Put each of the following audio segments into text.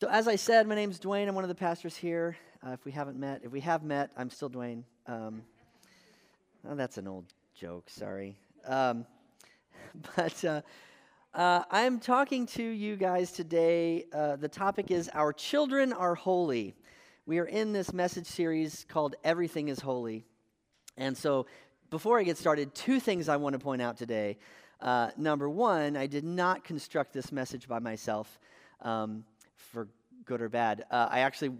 So as I said, my name's Dwayne. I'm one of the pastors here. If we haven't met, if we have met, I'm still Dwayne. Oh, that's an old joke, sorry. But I'm talking to you guys today. The topic is Our Children Are Holy. We are in this message series called Everything is Holy. And so before I get started, two things I want to point out today. Number one, I did not construct this message by myself, for good or bad. I actually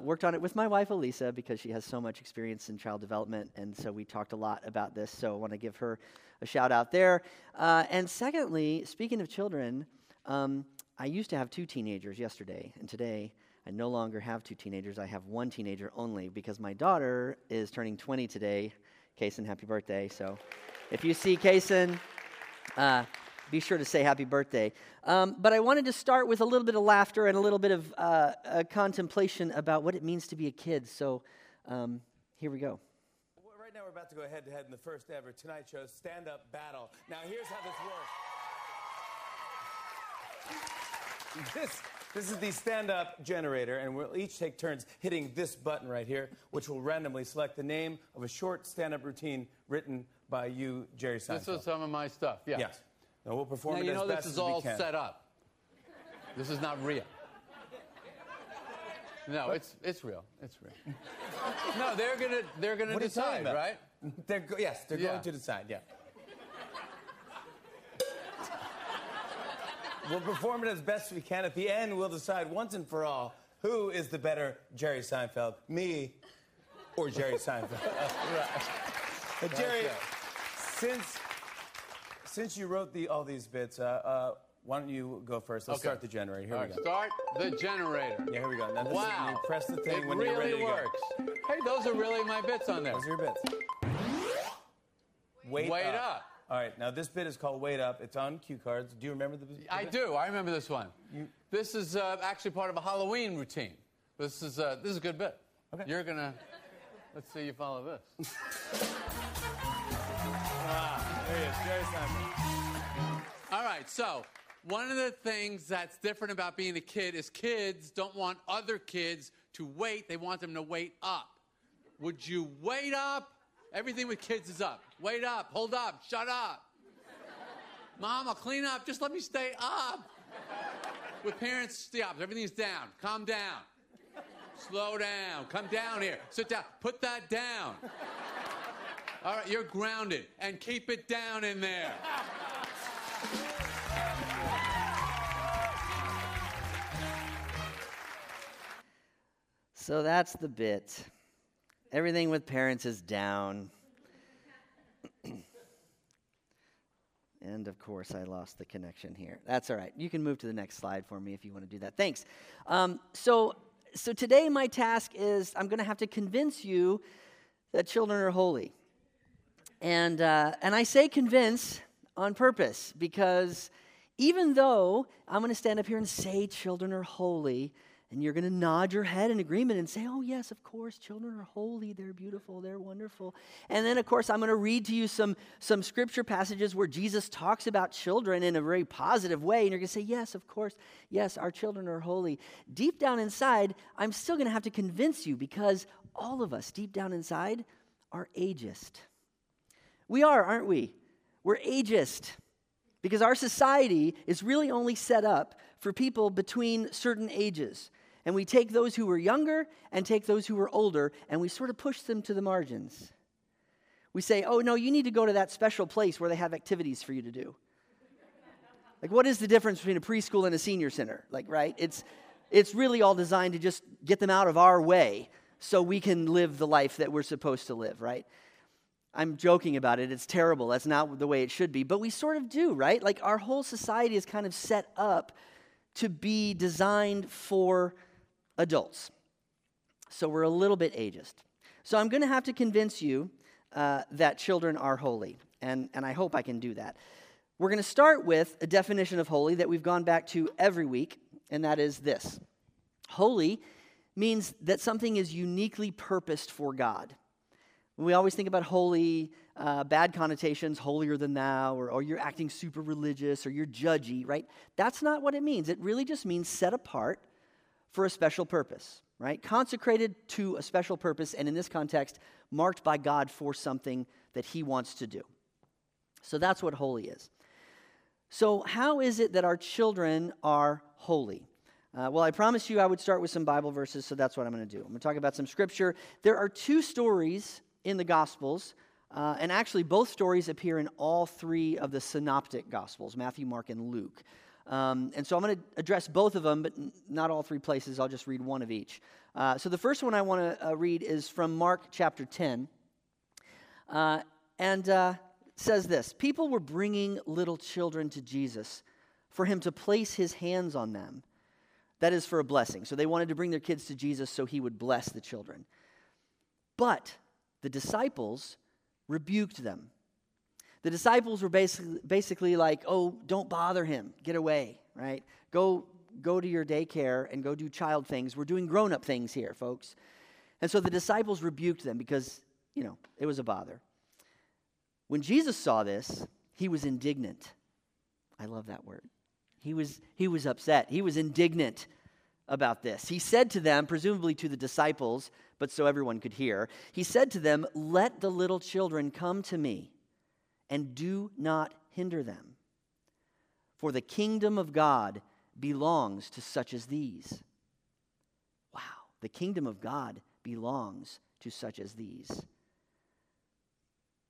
worked on it with my wife, Elisa, because she has so much experience in child development, and so we talked a lot about this, so I want to give her a shout out there. And secondly, speaking of children, I used to have two teenagers yesterday, and today I no longer have two teenagers. I have one teenager only, because my daughter is turning 20 today. Kaysen, happy birthday. So if you see Kaysen, be sure to say happy birthday. But I wanted to start with a little bit of laughter and a little bit of contemplation about what it means to be a kid. So here we go. Well, right now we're about to go head-to-head in the first ever Tonight Show stand-up battle. Now here's how this works. This is the stand-up generator, and we'll each take turns hitting this button right here, which will randomly select the name of a short stand-up routine written by you, Jerry Seinfeld. This is some of my stuff, yeah. Yes. No, we'll perform now, it you know, as best this is as all set up. This is not real. No, it's real. It's real. No, they're gonna decide, right? They're going to decide. Yeah. We'll perform it as best we can. At the end, we'll decide once and for all who is the better Jerry Seinfeld, me or Jerry Seinfeld. Right. Jerry, Since you wrote all these bits, why don't you go first? Let's start the generator. Here we go. Start the generator. Yeah, here we go. Now, this is, you press the thing when you're ready to go. It really works. Hey, those are really my bits on there. Those are your bits. Wait up. All right, now this bit is called Wait Up. It's on cue cards. Do you remember the bit? I do. I remember this one. This is actually part of a Halloween routine. This is a good bit. Okay. You're going to... Let's see you follow this. There he is, Jerry Seinfeld. All right, so one of the things that's different about being a kid is kids don't want other kids to wait. They want them to wait up. Would you wait up? Everything with kids is up. Wait up, hold up, shut up. Mom, I'll clean up. Just let me stay up. With parents, stay up. Everything's down. Calm down. Slow down. Come down here. Sit down. Put that down. All right, you're grounded, and keep it down in there. So that's the bit. Everything with parents is down. And, of course, I lost the connection here. That's all right. You can move to the next slide for me if you want to do that. Thanks. So today my task is I'm going to have to convince you that children are holy. And I say convince on purpose, because even though I'm going to stand up here and say children are holy, and you're going to nod your head in agreement and say, oh, yes, of course, children are holy, they're beautiful, they're wonderful. And then, of course, I'm going to read to you some scripture passages where Jesus talks about children in a very positive way, and you're going to say, yes, of course, yes, our children are holy. Deep down inside, I'm still going to have to convince you, because all of us, deep down inside, are ageist. We are, aren't we? We're ageist, because our society is really only set up for people between certain ages. And we take those who are younger and take those who are older, and we sort of push them to the margins. We say, oh, no, you need to go to that special place where they have activities for you to do. Like, what is the difference between a preschool and a senior center? Like, right? It's really all designed to just get them out of our way so we can live the life that we're supposed to live, right? I'm joking about it. It's terrible. That's not the way it should be. But we sort of do, right? Like, our whole society is kind of set up to be designed for adults. So we're a little bit ageist. So I'm going to have to convince you that children are holy. And I hope I can do that. We're going to start with a definition of holy that we've gone back to every week. And that is this. Holy means that something is uniquely purposed for God. We always think about holy, bad connotations, holier than thou, or you're acting super religious, or you're judgy, right? That's not what it means. It really just means set apart for a special purpose, right? Consecrated to a special purpose, and in this context, marked by God for something that he wants to do. So that's what holy is. So how is it that our children are holy? Well, I promised you I would start with some Bible verses, so that's what I'm going to do. I'm going to talk about some scripture. There are two stories in the Gospels, and actually both stories appear in all three of the synoptic Gospels, Matthew, Mark, and Luke. And so I'm going to address both of them, but not all three places. I'll just read one of each. So the first one I want to read is from Mark chapter 10, and says this: people were bringing little children to Jesus for him to place his hands on them. That is for a blessing. So they wanted to bring their kids to Jesus so he would bless the children. But the disciples rebuked them. The disciples were basically like, oh, don't bother him. Get away, right? Go to your daycare and go do child things. We're doing grown-up things here, folks. And so the disciples rebuked them because, you know, it was a bother. When Jesus saw this, he was indignant. I love that word. He was upset. He was indignant about this. He said to them, presumably to the disciples, but so everyone could hear, he said to them, "Let the little children come to me, and do not hinder them, for the kingdom of God belongs to such as these." Wow, the kingdom of God belongs to such as these.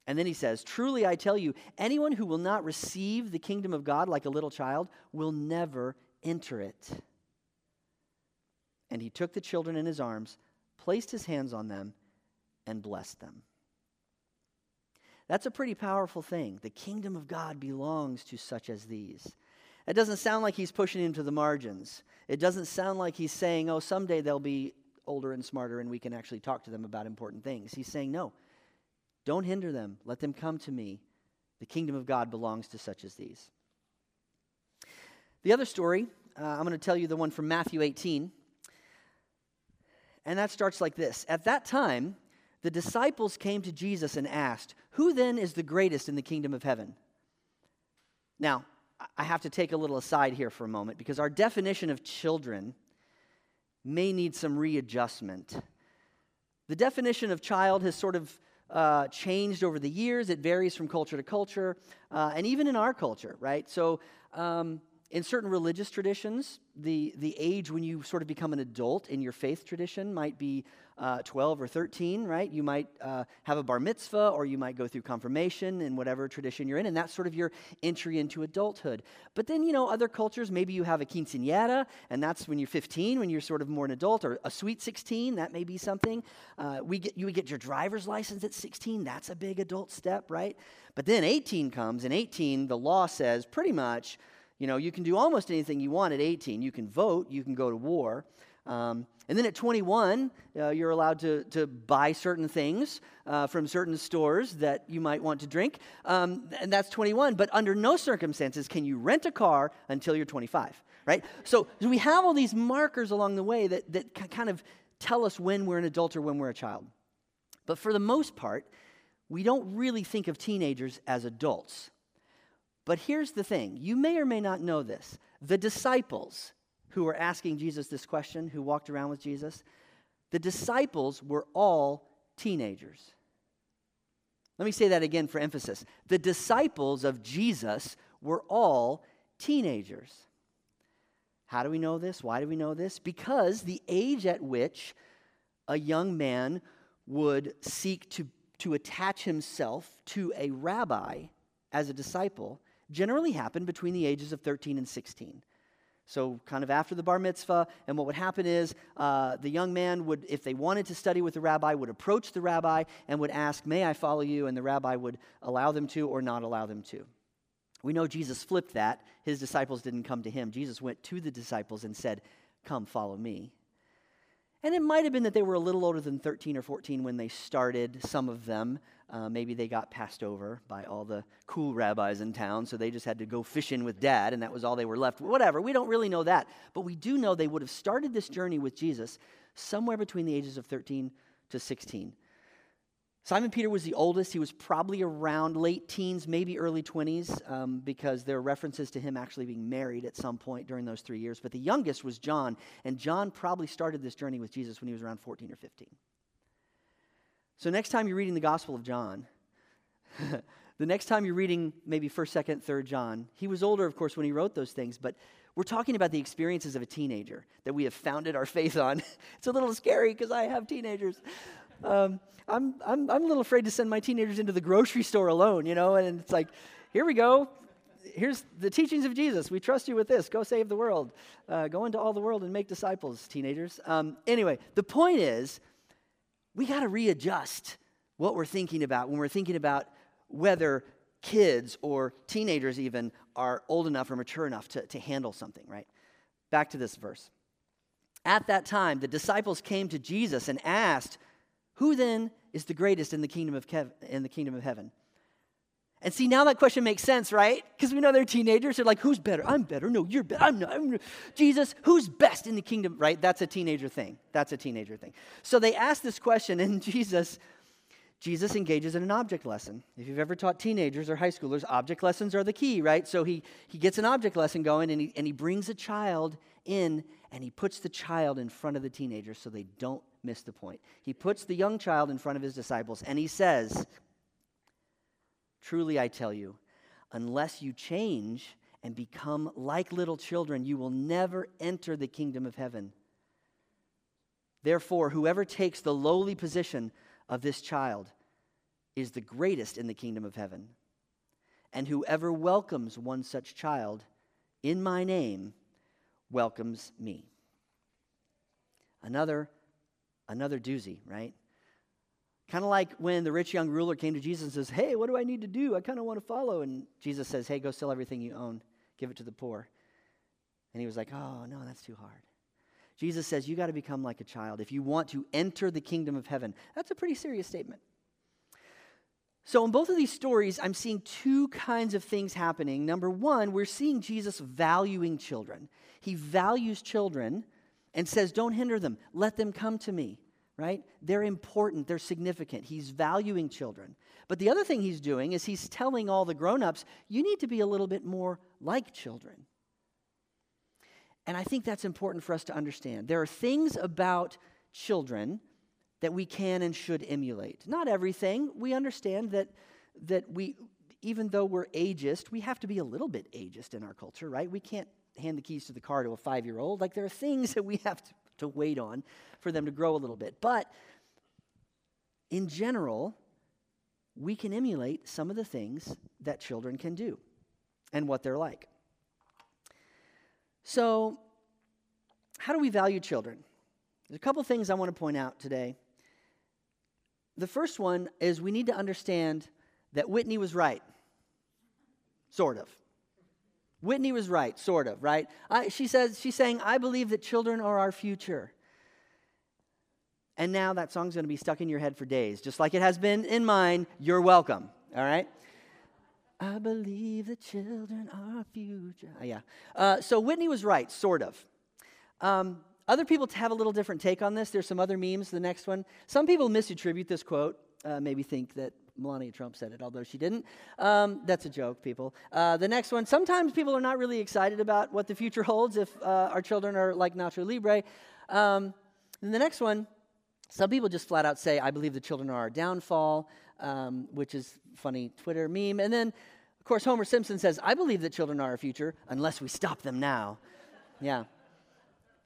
And then he says, "Truly I tell you, anyone who will not receive the kingdom of God like a little child will never enter it." And he took the children in his arms, placed his hands on them, and blessed them. That's a pretty powerful thing. The kingdom of God belongs to such as these. It doesn't sound like he's pushing him to the margins. It doesn't sound like he's saying, oh, someday they'll be older and smarter and we can actually talk to them about important things. He's saying, no, don't hinder them. Let them come to me. The kingdom of God belongs to such as these. The other story, I'm going to tell you the one from Matthew 18. And that starts like this. At that time, the disciples came to Jesus and asked, "Who then is the greatest in the kingdom of heaven?" Now, I have to take a little aside here for a moment because our definition of children may need some readjustment. The definition of child has sort of changed over the years. It varies from culture to culture, and even in our culture, right? So in certain religious traditions, the age when you sort of become an adult in your faith tradition might be 12 or 13, right? You might have a bar mitzvah, or you might go through confirmation in whatever tradition you're in, and that's sort of your entry into adulthood. But then, you know, other cultures, maybe you have a quinceañera, and that's when you're 15, when you're sort of more an adult, or a sweet 16, that may be something. You would get your driver's license at 16, that's a big adult step, right? But then 18 comes, and 18, the law says pretty much, you know, you can do almost anything you want at 18. You can vote. You can go to war. And then at 21, you're allowed to buy certain things from certain stores that you might want to drink. And that's 21. But under no circumstances can you rent a car until you're 25, right? So we have all these markers along the way that kind of tell us when we're an adult or when we're a child. But for the most part, we don't really think of teenagers as adults. But here's the thing. You may or may not know this. The disciples who were asking Jesus this question, who walked around with Jesus, the disciples were all teenagers. Let me say that again for emphasis. The disciples of Jesus were all teenagers. How do we know this? Why do we know this? Because the age at which a young man would seek to attach himself to a rabbi as a disciple generally happened between the ages of 13 and 16. So kind of after the bar mitzvah, and what would happen is the young man would, if they wanted to study with the rabbi, would approach the rabbi and would ask, "May I follow you?" And the rabbi would allow them to or not allow them to. We know Jesus flipped that. His disciples didn't come to him. Jesus went to the disciples and said, "Come, follow me." And it might have been that they were a little older than 13 or 14 when they started, some of them. Maybe they got passed over by all the cool rabbis in town, so they just had to go fishing with dad, and that was all they were left. Whatever, we don't really know that. But we do know they would have started this journey with Jesus somewhere between the ages of 13 to 16. Simon Peter was the oldest. He was probably around late teens, maybe early 20s, because there are references to him actually being married at some point during those 3 years. But the youngest was John, and John probably started this journey with Jesus when he was around 14 or 15. So next time you're reading the Gospel of John, the next time you're reading maybe 1st, 2nd, 3rd John, he was older, of course, when he wrote those things, but we're talking about the experiences of a teenager that we have founded our faith on. It's a little scary because I have teenagers. I'm a little afraid to send my teenagers into the grocery store alone, you know, and it's like, here we go. Here's the teachings of Jesus. We trust you with this. Go save the world. Go into all the world and make disciples, teenagers. Anyway, the point is, we got to readjust what we're thinking about when we're thinking about whether kids or teenagers even are old enough or mature enough to handle something, right? Back to this verse. At that time, the disciples came to Jesus and asked, "Who then is the greatest in the kingdom of heaven? And see, now that question makes sense, right? Because we know they're teenagers. They're like, who's better? I'm better. No, you're better. I'm not. Jesus, who's best in the kingdom, right? That's a teenager thing. So they ask this question, and Jesus engages in an object lesson. If you've ever taught teenagers or high schoolers, object lessons are the key, right? So he gets an object lesson going, and he brings a child in, and he puts the child in front of the teenager so they don't miss the point. He puts the young child in front of his disciples, and he says, "Truly I tell you, unless you change and become like little children, you will never enter the kingdom of heaven. Therefore, whoever takes the lowly position of this child is the greatest in the kingdom of heaven. And whoever welcomes one such child in my name welcomes me." Another doozy, right? Kind of like when the rich young ruler came to Jesus and says, "Hey, what do I need to do? I kind of want to follow." And Jesus says, "Hey, go sell everything you own, give it to the poor." And he was like, "Oh, no, that's too hard." Jesus says, you got to become like a child if you want to enter the kingdom of heaven. That's a pretty serious statement. So in both of these stories, I'm seeing two kinds of things happening. Number one, we're seeing Jesus valuing children. He values children and says, don't hinder them. Let them come to me, right? They're important. They're significant. He's valuing children. But the other thing he's doing is he's telling all the grown-ups, you need to be a little bit more like children. And I think that's important for us to understand. There are things about children that we can and should emulate. Not everything. We understand that we, even though we're ageist, we have to be a little bit ageist in our culture, right? We can't hand the keys to the car to a 5-year-old. Like, there are things that we have to wait on for them to grow a little bit. But in general, we can emulate some of the things that children can do and what they're like. So, how do we value children? There's a couple things I want to point out today. The first one is we need to understand that Whitney was right. Sort of. Whitney was right, sort of, right? She's saying, I believe that children are our future. And now that song's going to be stuck in your head for days, just like it has been in mine. You're welcome, all right? I believe the children are our future. So Whitney was right, sort of. Other people have a little different take on this. There's some other memes. The next one. Some people misattribute this quote, maybe think that Melania Trump said it, although she didn't. That's a joke, people. The next one. Sometimes people are not really excited about what the future holds if our children are like Nacho Libre. And the next one. Some people just flat out say, I believe the children are our downfall, which is funny Twitter meme. And then, of course, Homer Simpson says, I believe that children are our future unless we stop them now. Yeah.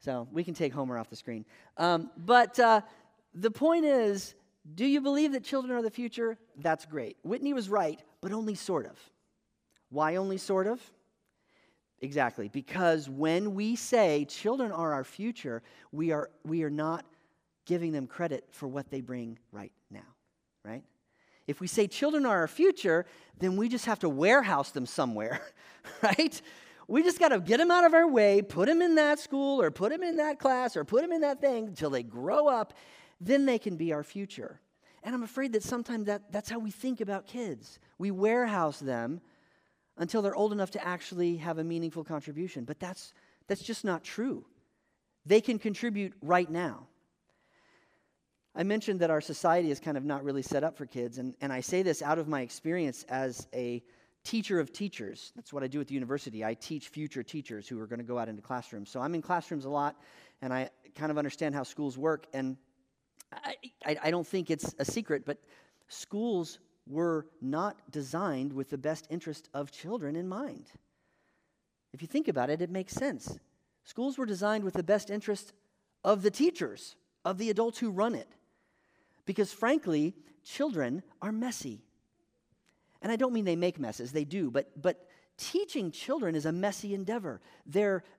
So we can take Homer off the screen. But the point is, do you believe that children are the future? That's great. Whitney was right, but only sort of. Why only sort of? Exactly. Because when we say children are our future, we are not giving them credit for what they bring right now, right? If we say children are our future, then we just have to warehouse them somewhere, right? We just got to get them out of our way, put them in that school or put them in that class or put them in that thing until they grow up, then they can be our future. And I'm afraid that sometimes that's how we think about kids. We warehouse them until they're old enough to actually have a meaningful contribution, but that's just not true. They can contribute right now. I mentioned that our society is kind of not really set up for kids, and I say this out of my experience as a teacher of teachers. That's what I do at the university. I teach future teachers who are going to go out into classrooms. So I'm in classrooms a lot, and I kind of understand how schools work, and I don't think it's a secret, but schools were not designed with the best interest of children in mind. If you think about it, it makes sense. Schools were designed with the best interest of the teachers, of the adults who run it. Because frankly, children are messy. And I don't mean they make messes, they do, but teaching children is a messy endeavor.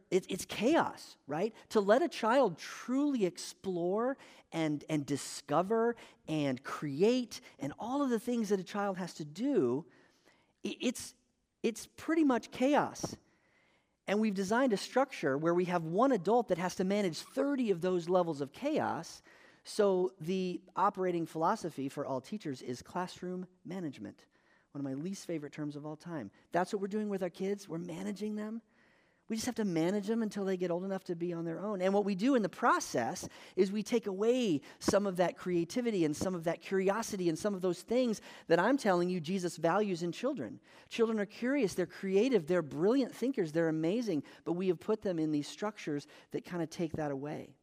It's chaos, right? To let a child truly explore and discover and create and all of the things that a child has to do, it's pretty much chaos. And we've designed a structure where we have one adult that has to manage 30 of those levels of chaos. So the operating philosophy for all teachers is classroom management. One of my least favorite terms of all time. That's what we're doing with our kids. We're managing them. We just have to manage them until they get old enough to be on their own. And what we do in the process is we take away some of that creativity and some of that curiosity and some of those things that I'm telling you Jesus values in children. Children are curious. They're creative. They're brilliant thinkers. They're amazing. But we have put them in these structures that kind of take that away.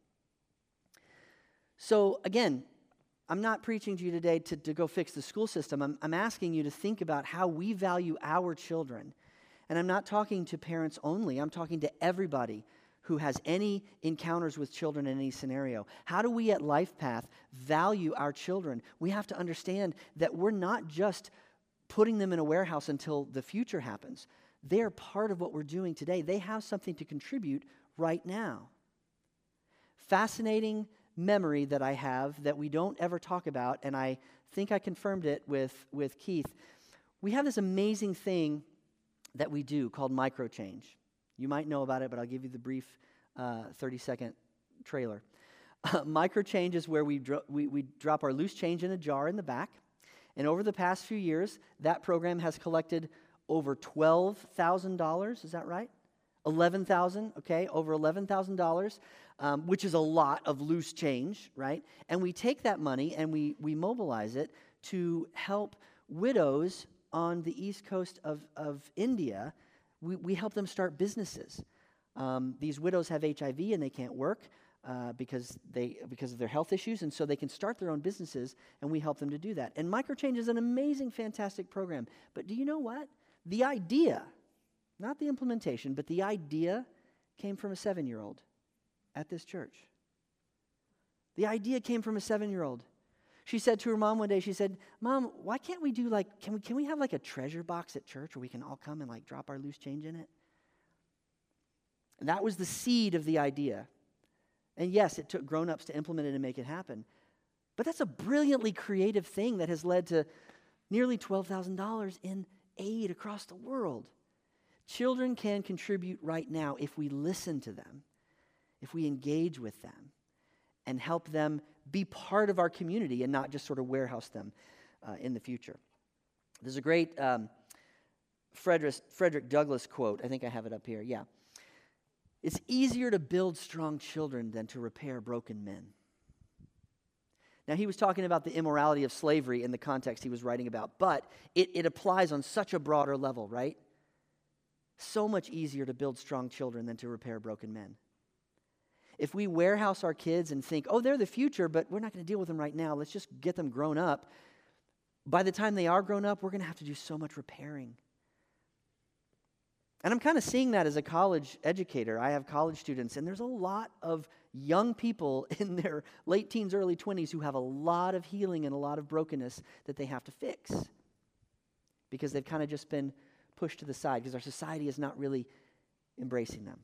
So again, I'm not preaching to you today to go fix the school system. I'm asking you to think about how we value our children. And I'm not talking to parents only. I'm talking to everybody who has any encounters with children in any scenario. How do we at LifePath value our children? We have to understand that we're not just putting them in a warehouse until the future happens. They're part of what we're doing today. They have something to contribute right now. Fascinating memory that I have that we don't ever talk about, and I think I confirmed it with Keith. We have this amazing thing that we do called MicroChange. You might know about it, but I'll give you the brief 30-second trailer. MicroChange is where we drop our loose change in a jar in the back, and over the past few years, that program has collected over $12,000, is that right? $11,000, okay, over $11,000, which is a lot of loose change, right? And we take that money and we mobilize it to help widows on the East Coast of India. We help them start businesses. These widows have HIV and they can't work because of their health issues, and so they can start their own businesses, and we help them to do that. And MicroChange is an amazing, fantastic program. But do you know what? The idea, not the implementation, but the idea came from a 7-year-old at this church. The idea came from a 7-year-old. She said to her mom one day, she said, "Mom, why can't we do can we have like a treasure box at church where we can all come and like drop our loose change in it?" And that was the seed of the idea. And yes, it took grown-ups to implement it and make it happen. But that's a brilliantly creative thing that has led to nearly $12,000 in aid across the world. Children can contribute right now if we listen to them, if we engage with them, and help them be part of our community and not just sort of warehouse them in the future. There's a great Frederick Douglass quote. I think I have it up here. Yeah. "It's easier to build strong children than to repair broken men." Now, he was talking about the immorality of slavery in the context he was writing about, but it applies on such a broader level, right? So much easier to build strong children than to repair broken men. If we warehouse our kids and think, oh, they're the future, but we're not going to deal with them right now. Let's just get them grown up. By the time they are grown up, we're going to have to do so much repairing. And I'm kind of seeing that as a college educator. I have college students, and there's a lot of young people in their late teens, early 20s who have a lot of healing and a lot of brokenness that they have to fix because they've kind of just been pushed to the side because our society is not really embracing them.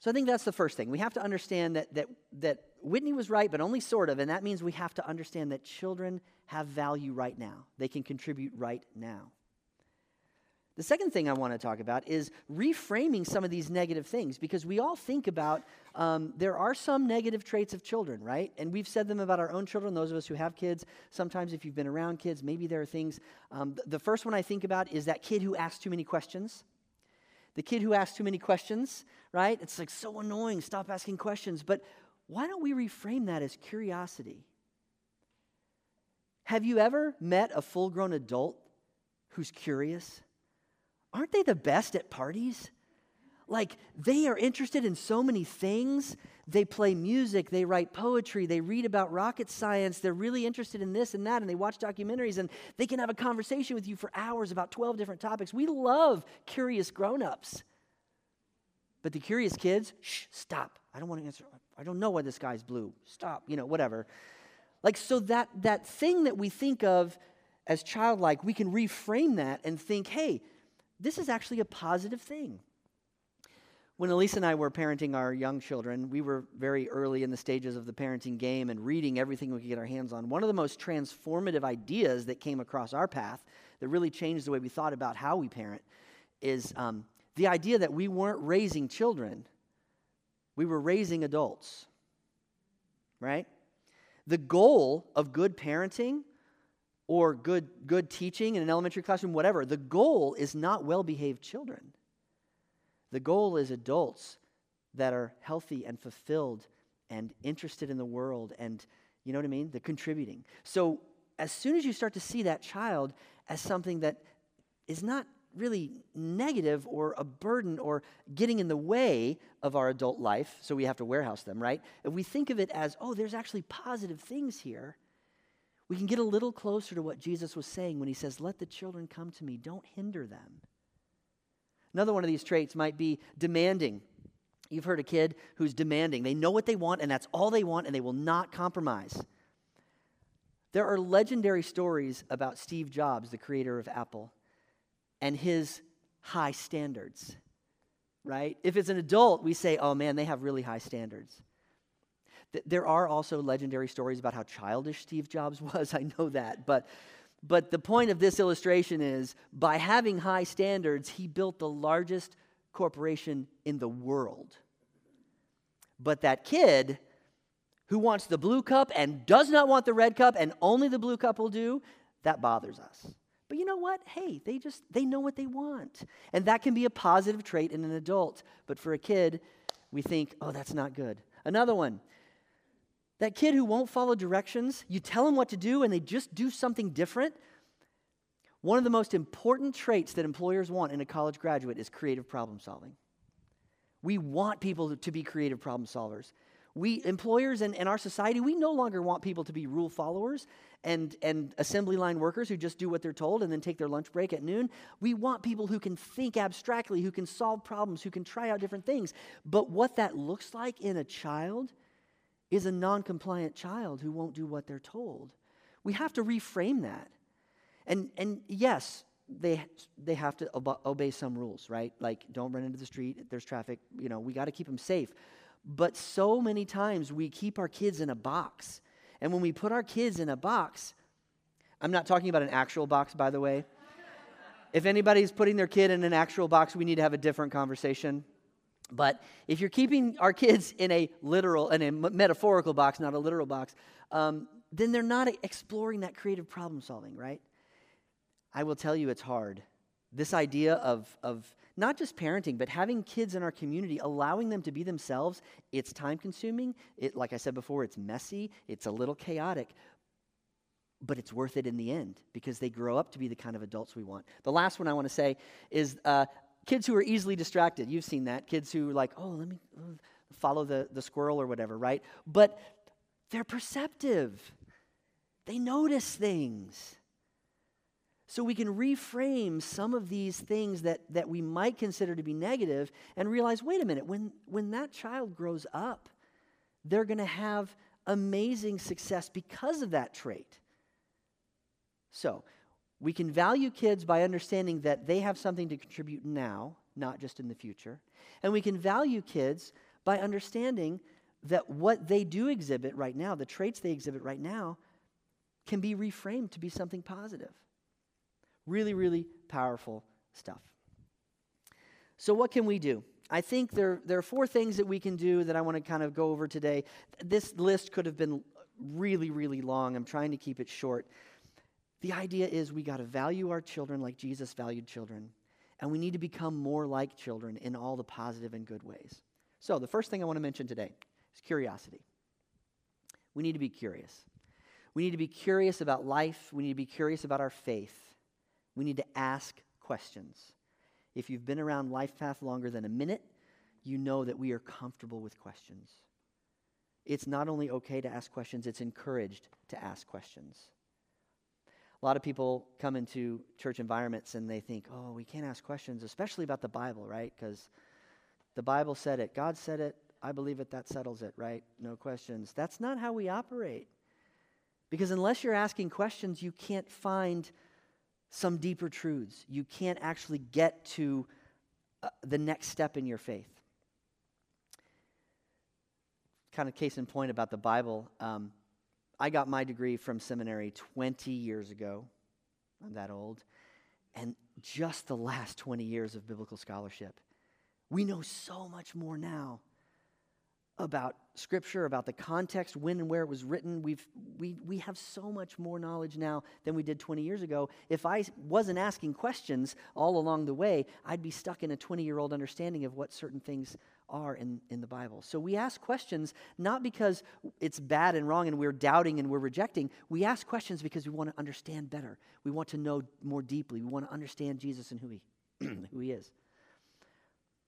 So I think that's the first thing. We have to understand that Whitney was right, but only sort of, and that means we have to understand that children have value right now. They can contribute right now. The second thing I want to talk about is reframing some of these negative things, because we all think about there are some negative traits of children, right? And we've said them about our own children, those of us who have kids. Sometimes if you've been around kids, maybe there are things. The first one I think about is that kid who asks too many questions. The kid who asks too many questions, right? It's like so annoying, stop asking questions. But Why don't we reframe that as curiosity? Have you ever met a full-grown adult who's curious? Aren't they the best at parties? Like, they are interested in so many things. They play music, they write poetry, they read about rocket science, they're really interested in this and that, and they watch documentaries, and they can have a conversation with you for hours about 12 different topics. We love curious grown-ups. But the curious kids, shh, stop. I don't want to answer. I don't know why the sky's blue. Stop, you know, whatever. Like, so that thing that we think of as childlike, we can reframe that and think, hey, this is actually a positive thing. When Elisa and I were parenting our young children, we were very early in the stages of the parenting game and reading everything we could get our hands on. One of the most transformative ideas that came across our path that really changed the way we thought about how we parent is the idea that we weren't raising children. We were raising adults, right? The goal of good parenting or good teaching in an elementary classroom, whatever, the goal is not well-behaved children. The goal is adults that are healthy and fulfilled and interested in the world and, you know what I mean, they're contributing. So as soon as you start to see that child as something that is not really negative or a burden or getting in the way of our adult life, so we have to warehouse them, right? If we think of it as, oh, there's actually positive things here, we can get a little closer to what Jesus was saying when he says, let the children come to me, don't hinder them. Another one of these traits might be demanding. You've heard a kid who's demanding. They know what they want, and that's all they want, and they will not compromise. There are legendary stories about Steve Jobs, the creator of Apple, and his high standards, right? If it's an adult, we say, oh, man, they have really high standards. There are also legendary stories about how childish Steve Jobs was. I know that, But the point of this illustration is, by having high standards, he built the largest corporation in the world. But that kid who wants the blue cup and does not want the red cup and only the blue cup will do, that bothers us. But you know what? Hey, they know what they want. And that can be a positive trait in an adult. But for a kid, we think, oh, that's not good. Another one. That kid who won't follow directions, you tell them what to do and they just do something different. One of the most important traits that employers want in a college graduate is creative problem solving. We want people to be creative problem solvers. We, employers and our society, we no longer want people to be rule followers and assembly line workers who just do what they're told and then take their lunch break at noon. We want people who can think abstractly, who can solve problems, who can try out different things. But what that looks like in a child is a non-compliant child who won't do what they're told. We have to reframe that. And yes, they have to obey some rules, right? Like, don't run into the street, there's traffic, you know, we gotta keep them safe. But so many times we keep our kids in a box. And when we put our kids in a box, I'm not talking about an actual box, by the way. If anybody's putting their kid in an actual box, we need to have a different conversation. But if you're keeping our kids in a literal, in a metaphorical box, not a literal box, then they're not exploring that creative problem solving, right? I will tell you it's hard. This idea of not just parenting, but having kids in our community, allowing them to be themselves, it's time consuming. It, like I said before, it's messy. It's a little chaotic. But it's worth it in the end because they grow up to be the kind of adults we want. The last one I want to say is... kids who are easily distracted. You've seen that. Kids who are like, oh, let me follow the squirrel or whatever, right? But they're perceptive. They notice things. So we can reframe some of these things that we might consider to be negative and realize, wait a minute, when that child grows up, they're going to have amazing success because of that trait. So we can value kids by understanding that they have something to contribute now, not just in the future. And we can value kids by understanding that what they do exhibit right now, the traits they exhibit right now, can be reframed to be something positive. Really, really powerful stuff. So what can we do? I think there are four things that we can do that I want to kind of go over today. This list could have been really, really long. I'm trying to keep it short. The idea is we got to value our children like Jesus valued children, and we need to become more like children in all the positive and good ways. So the first thing I want to mention today is curiosity. We need to be curious. We need to be curious about life. We need to be curious about our faith. We need to ask questions. If you've been around LifePath longer than a minute, you know that we are comfortable with questions. It's not only okay to ask questions, it's encouraged to ask questions. A lot of people come into church environments and they think, oh, we can't ask questions, especially about the Bible, right? Because the Bible said it, God said it, I believe it, that settles it, right? No questions. That's not how we operate. Because unless you're asking questions, you can't find some deeper truths. You can't actually get to the next step in your faith. Kind of case in point about the Bible, I got my degree from seminary 20 years ago. I'm that old. And just the last 20 years of biblical scholarship, we know so much more now about Scripture, about the context, when and where it was written. We have so much more knowledge now than we did 20 years ago. If I wasn't asking questions all along the way, I'd be stuck in a 20-year-old understanding of what certain things are in the Bible. So we ask questions not because it's bad and wrong and we're doubting and we're rejecting. We ask questions because we want to understand better. We want to know more deeply. We want to understand Jesus and who he is.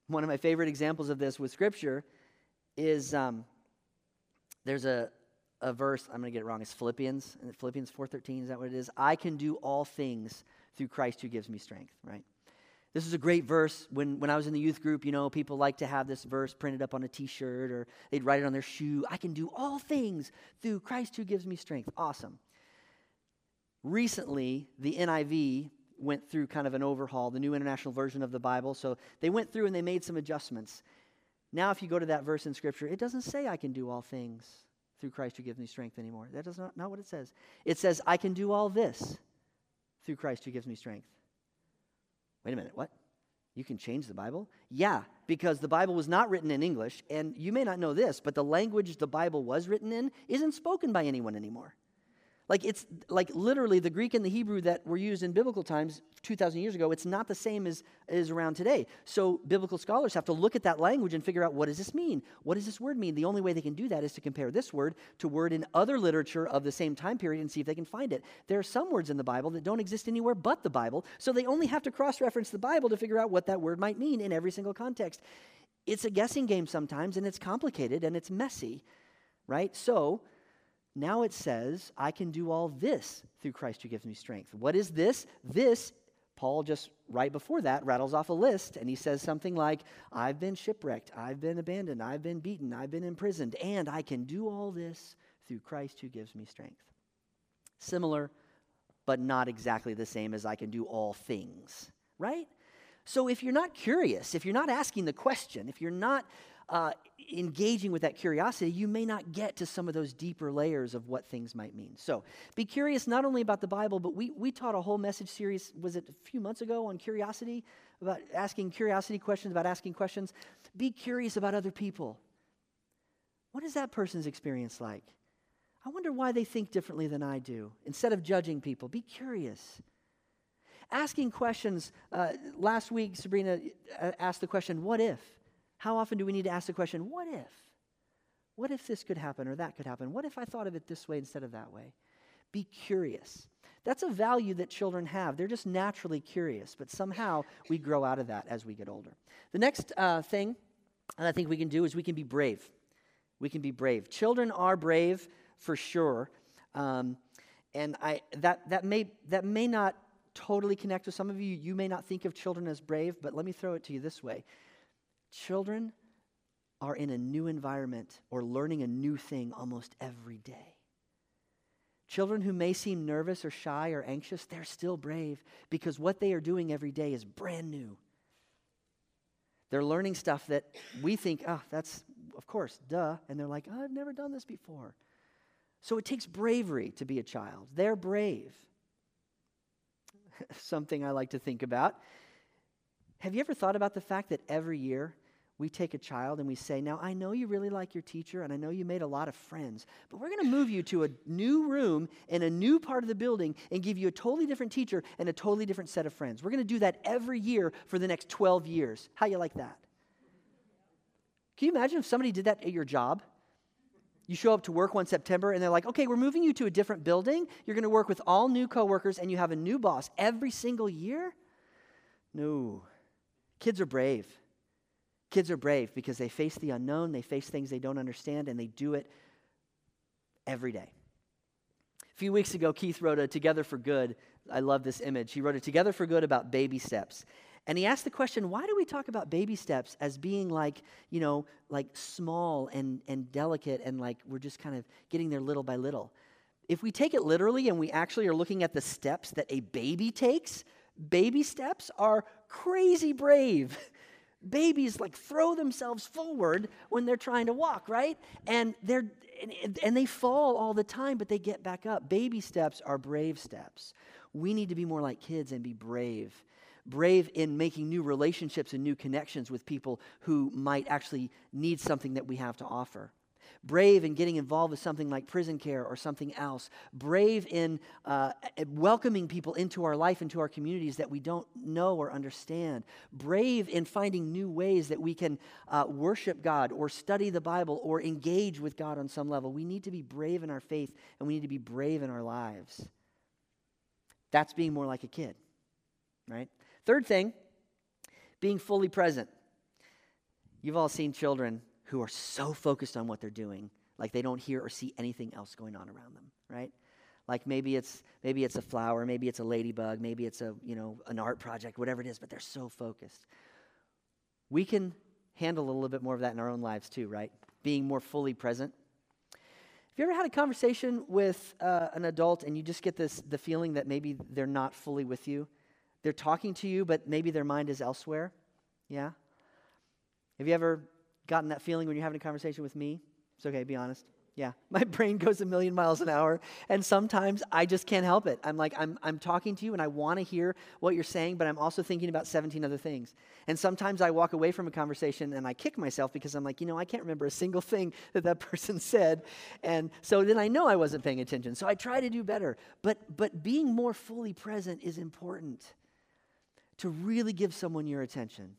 One of my favorite examples of this with Scripture is there's a verse, I'm going to get it wrong, it's Philippians, and Philippians 4:13, is that what it is? I can do all things through Christ who gives me strength, right? This is a great verse. When I was in the youth group, you know, people like to have this verse printed up on a t-shirt or they'd write it on their shoe. I can do all things through Christ who gives me strength. Awesome. Recently, the NIV went through kind of an overhaul, the New International Version of the Bible. So they went through and they made some adjustments. Now, if you go to that verse in Scripture, it doesn't say I can do all things through Christ who gives me strength anymore. That is not what it says. It says I can do all this through Christ who gives me strength. Wait a minute, what? You can change the Bible? Yeah, because the Bible was not written in English, and you may not know this, but the language the Bible was written in isn't spoken by anyone anymore. Like, it's like literally the Greek and the Hebrew that were used in biblical times 2,000 years ago, it's not the same as is around today. So biblical scholars have to look at that language and figure out, what does this mean? What does this word mean? The only way they can do that is to compare this word to word in other literature of the same time period and see if they can find it. There are some words in the Bible that don't exist anywhere but the Bible, so they only have to cross-reference the Bible to figure out what that word might mean in every single context. It's a guessing game sometimes, and it's complicated, and it's messy, right? So now it says, I can do all this through Christ who gives me strength. What is this? This, Paul just right before that rattles off a list, and he says something like, I've been shipwrecked, I've been abandoned, I've been beaten, I've been imprisoned, and I can do all this through Christ who gives me strength. Similar, but not exactly the same as I can do all things, right? So if you're not curious, if you're not asking the question, if you're not engaging with that curiosity, you may not get to some of those deeper layers of what things might mean. So be curious not only about the Bible, but we taught a whole message series, was it a few months ago, on curiosity, about asking curiosity questions, about asking questions. Be curious about other people. What is that person's experience like? I wonder why they think differently than I do. Instead of judging people, be curious. Asking questions. Last week, Sabrina asked the question, what if? How often do we need to ask the question, what if? What if this could happen or that could happen? What if I thought of it this way instead of that way? Be curious. That's a value that children have. They're just naturally curious, but somehow we grow out of that as we get older. The next thing that I think we can do is we can be brave. We can be brave. Children are brave for sure, and that may not totally connect with some of you. You may not think of children as brave, but let me throw it to you this way. Children are in a new environment or learning a new thing almost every day. Children who may seem nervous or shy or anxious, they're still brave because what they are doing every day is brand new. They're learning stuff that we think, oh, that's, of course, duh. And they're like, oh, I've never done this before. So it takes bravery to be a child. They're brave. Something I like to think about. Have you ever thought about the fact that every year, we take a child and we say, now I know you really like your teacher and I know you made a lot of friends, but we're going to move you to a new room in a new part of the building and give you a totally different teacher and a totally different set of friends. We're going to do that every year for the next 12 years. How you like that? Can you imagine if somebody did that at your job? You show up to work one September and they're like, okay, we're moving you to a different building. You're going to work with all new coworkers and you have a new boss every single year? No. Kids are brave. Kids are brave because they face the unknown, they face things they don't understand, and they do it every day. A few weeks ago, Keith wrote a Together for Good. I love this image. He wrote a Together for Good about baby steps. And he asked the question, why do we talk about baby steps as being like, you know, like small and delicate and like we're just kind of getting there little by little? If we take it literally and we actually are looking at the steps that a baby takes, baby steps are crazy brave. Babies like throw themselves forward when they're trying to walk, right? And they fall all the time, but they get back up. Baby steps are brave steps. We need to be more like kids and be brave. Brave in making new relationships and new connections with people who might actually need something that we have to offer. Brave in getting involved with something like prison care or something else. Brave in welcoming people into our life, into our communities that we don't know or understand. Brave in finding new ways that we can worship God or study the Bible or engage with God on some level. We need to be brave in our faith and we need to be brave in our lives. That's being more like a kid, right? Third thing, being fully present. You've all seen children who are so focused on what they're doing, like they don't hear or see anything else going on around them, right? Like maybe it's a flower, maybe it's a ladybug, maybe it's a, you know, an art project, whatever it is, but they're so focused. We can handle a little bit more of that in our own lives too, right? Being more fully present. Have you ever had a conversation with an adult and you just get the feeling that maybe they're not fully with you? They're talking to you, but maybe their mind is elsewhere. Yeah? Have you ever gotten that feeling when you're having a conversation with me? It's okay, be honest. Yeah. My brain goes a million miles an hour, and sometimes I just can't help it. I'm like, I'm talking to you, and I want to hear what you're saying, but I'm also thinking about 17 other things. And sometimes I walk away from a conversation, and I kick myself because I'm like, you know, I can't remember a single thing that person said. And so then I know I wasn't paying attention, so I try to do better. But being more fully present is important. To really give someone your attention.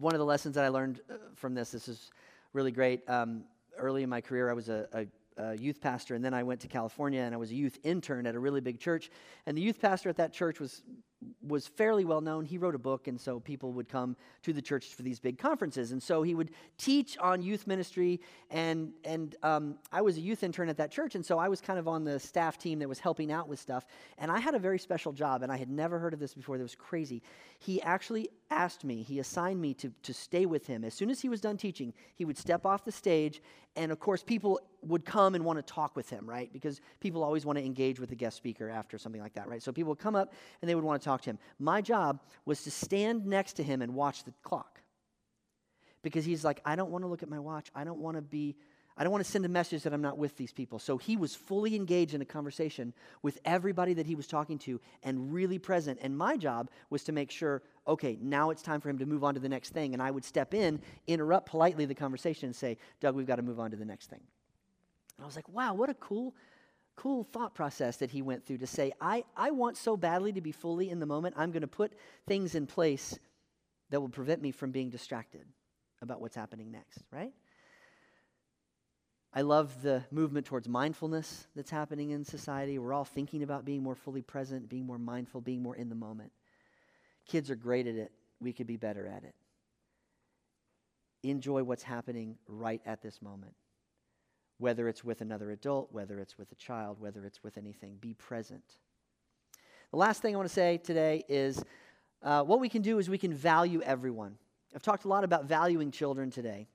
One of the lessons that I learned from this is really great. Early in my career, I was a youth pastor, and then I went to California, and I was a youth intern at a really big church. And the youth pastor at that church was fairly well known. He wrote a book, and so people would come to the church for these big conferences. And so he would teach on youth ministry, and I was a youth intern at that church, and so I was kind of on the staff team that was helping out with stuff. And I had a very special job, and I had never heard of this before. That was crazy. He actually asked me, he assigned me to stay with him. As soon as he was done teaching, he would step off the stage, and of course people would come and want to talk with him, right? Because people always want to engage with the guest speaker after something like that, right? So people would come up, and they would want to talk to him. My job was to stand next to him and watch the clock, because he's like, I don't want to look at my watch. I don't want to send a message that I'm not with these people. So he was fully engaged in a conversation with everybody that he was talking to and really present. And my job was to make sure, okay, now it's time for him to move on to the next thing. And I would step in, interrupt politely the conversation and say, Doug, we've got to move on to the next thing. And I was like, wow, what a cool thought process that he went through to say, I want so badly to be fully in the moment, I'm going to put things in place that will prevent me from being distracted about what's happening next, right? I love the movement towards mindfulness that's happening in society. We're all thinking about being more fully present, being more mindful, being more in the moment. Kids are great at it. We could be better at it. Enjoy what's happening right at this moment. Whether it's with another adult, whether it's with a child, whether it's with anything, be present. The last thing I want to say today is what we can do is we can value everyone. I've talked a lot about valuing children today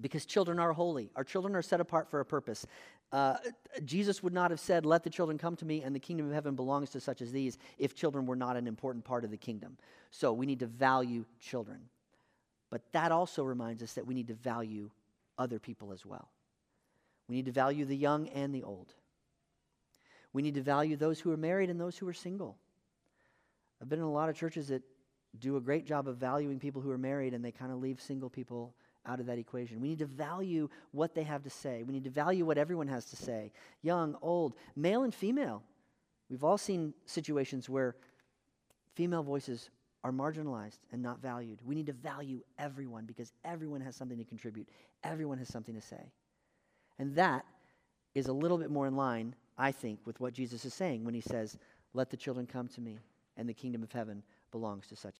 because children are holy. Our children are set apart for a purpose. Jesus would not have said, let the children come to me and the kingdom of heaven belongs to such as these if children were not an important part of the kingdom. So we need to value children. But that also reminds us that we need to value other people as well. We need to value the young and the old. We need to value those who are married and those who are single. I've been in a lot of churches that do a great job of valuing people who are married, and they kind of leave single people out of that equation. We need to value what they have to say. We need to value what everyone has to say, young, old, male and female. We've all seen situations where female voices are marginalized and not valued. We need to value everyone because everyone has something to contribute. Everyone has something to say. And that is a little bit more in line, I think, with what Jesus is saying when he says, let the children come to me, and the kingdom of heaven belongs to such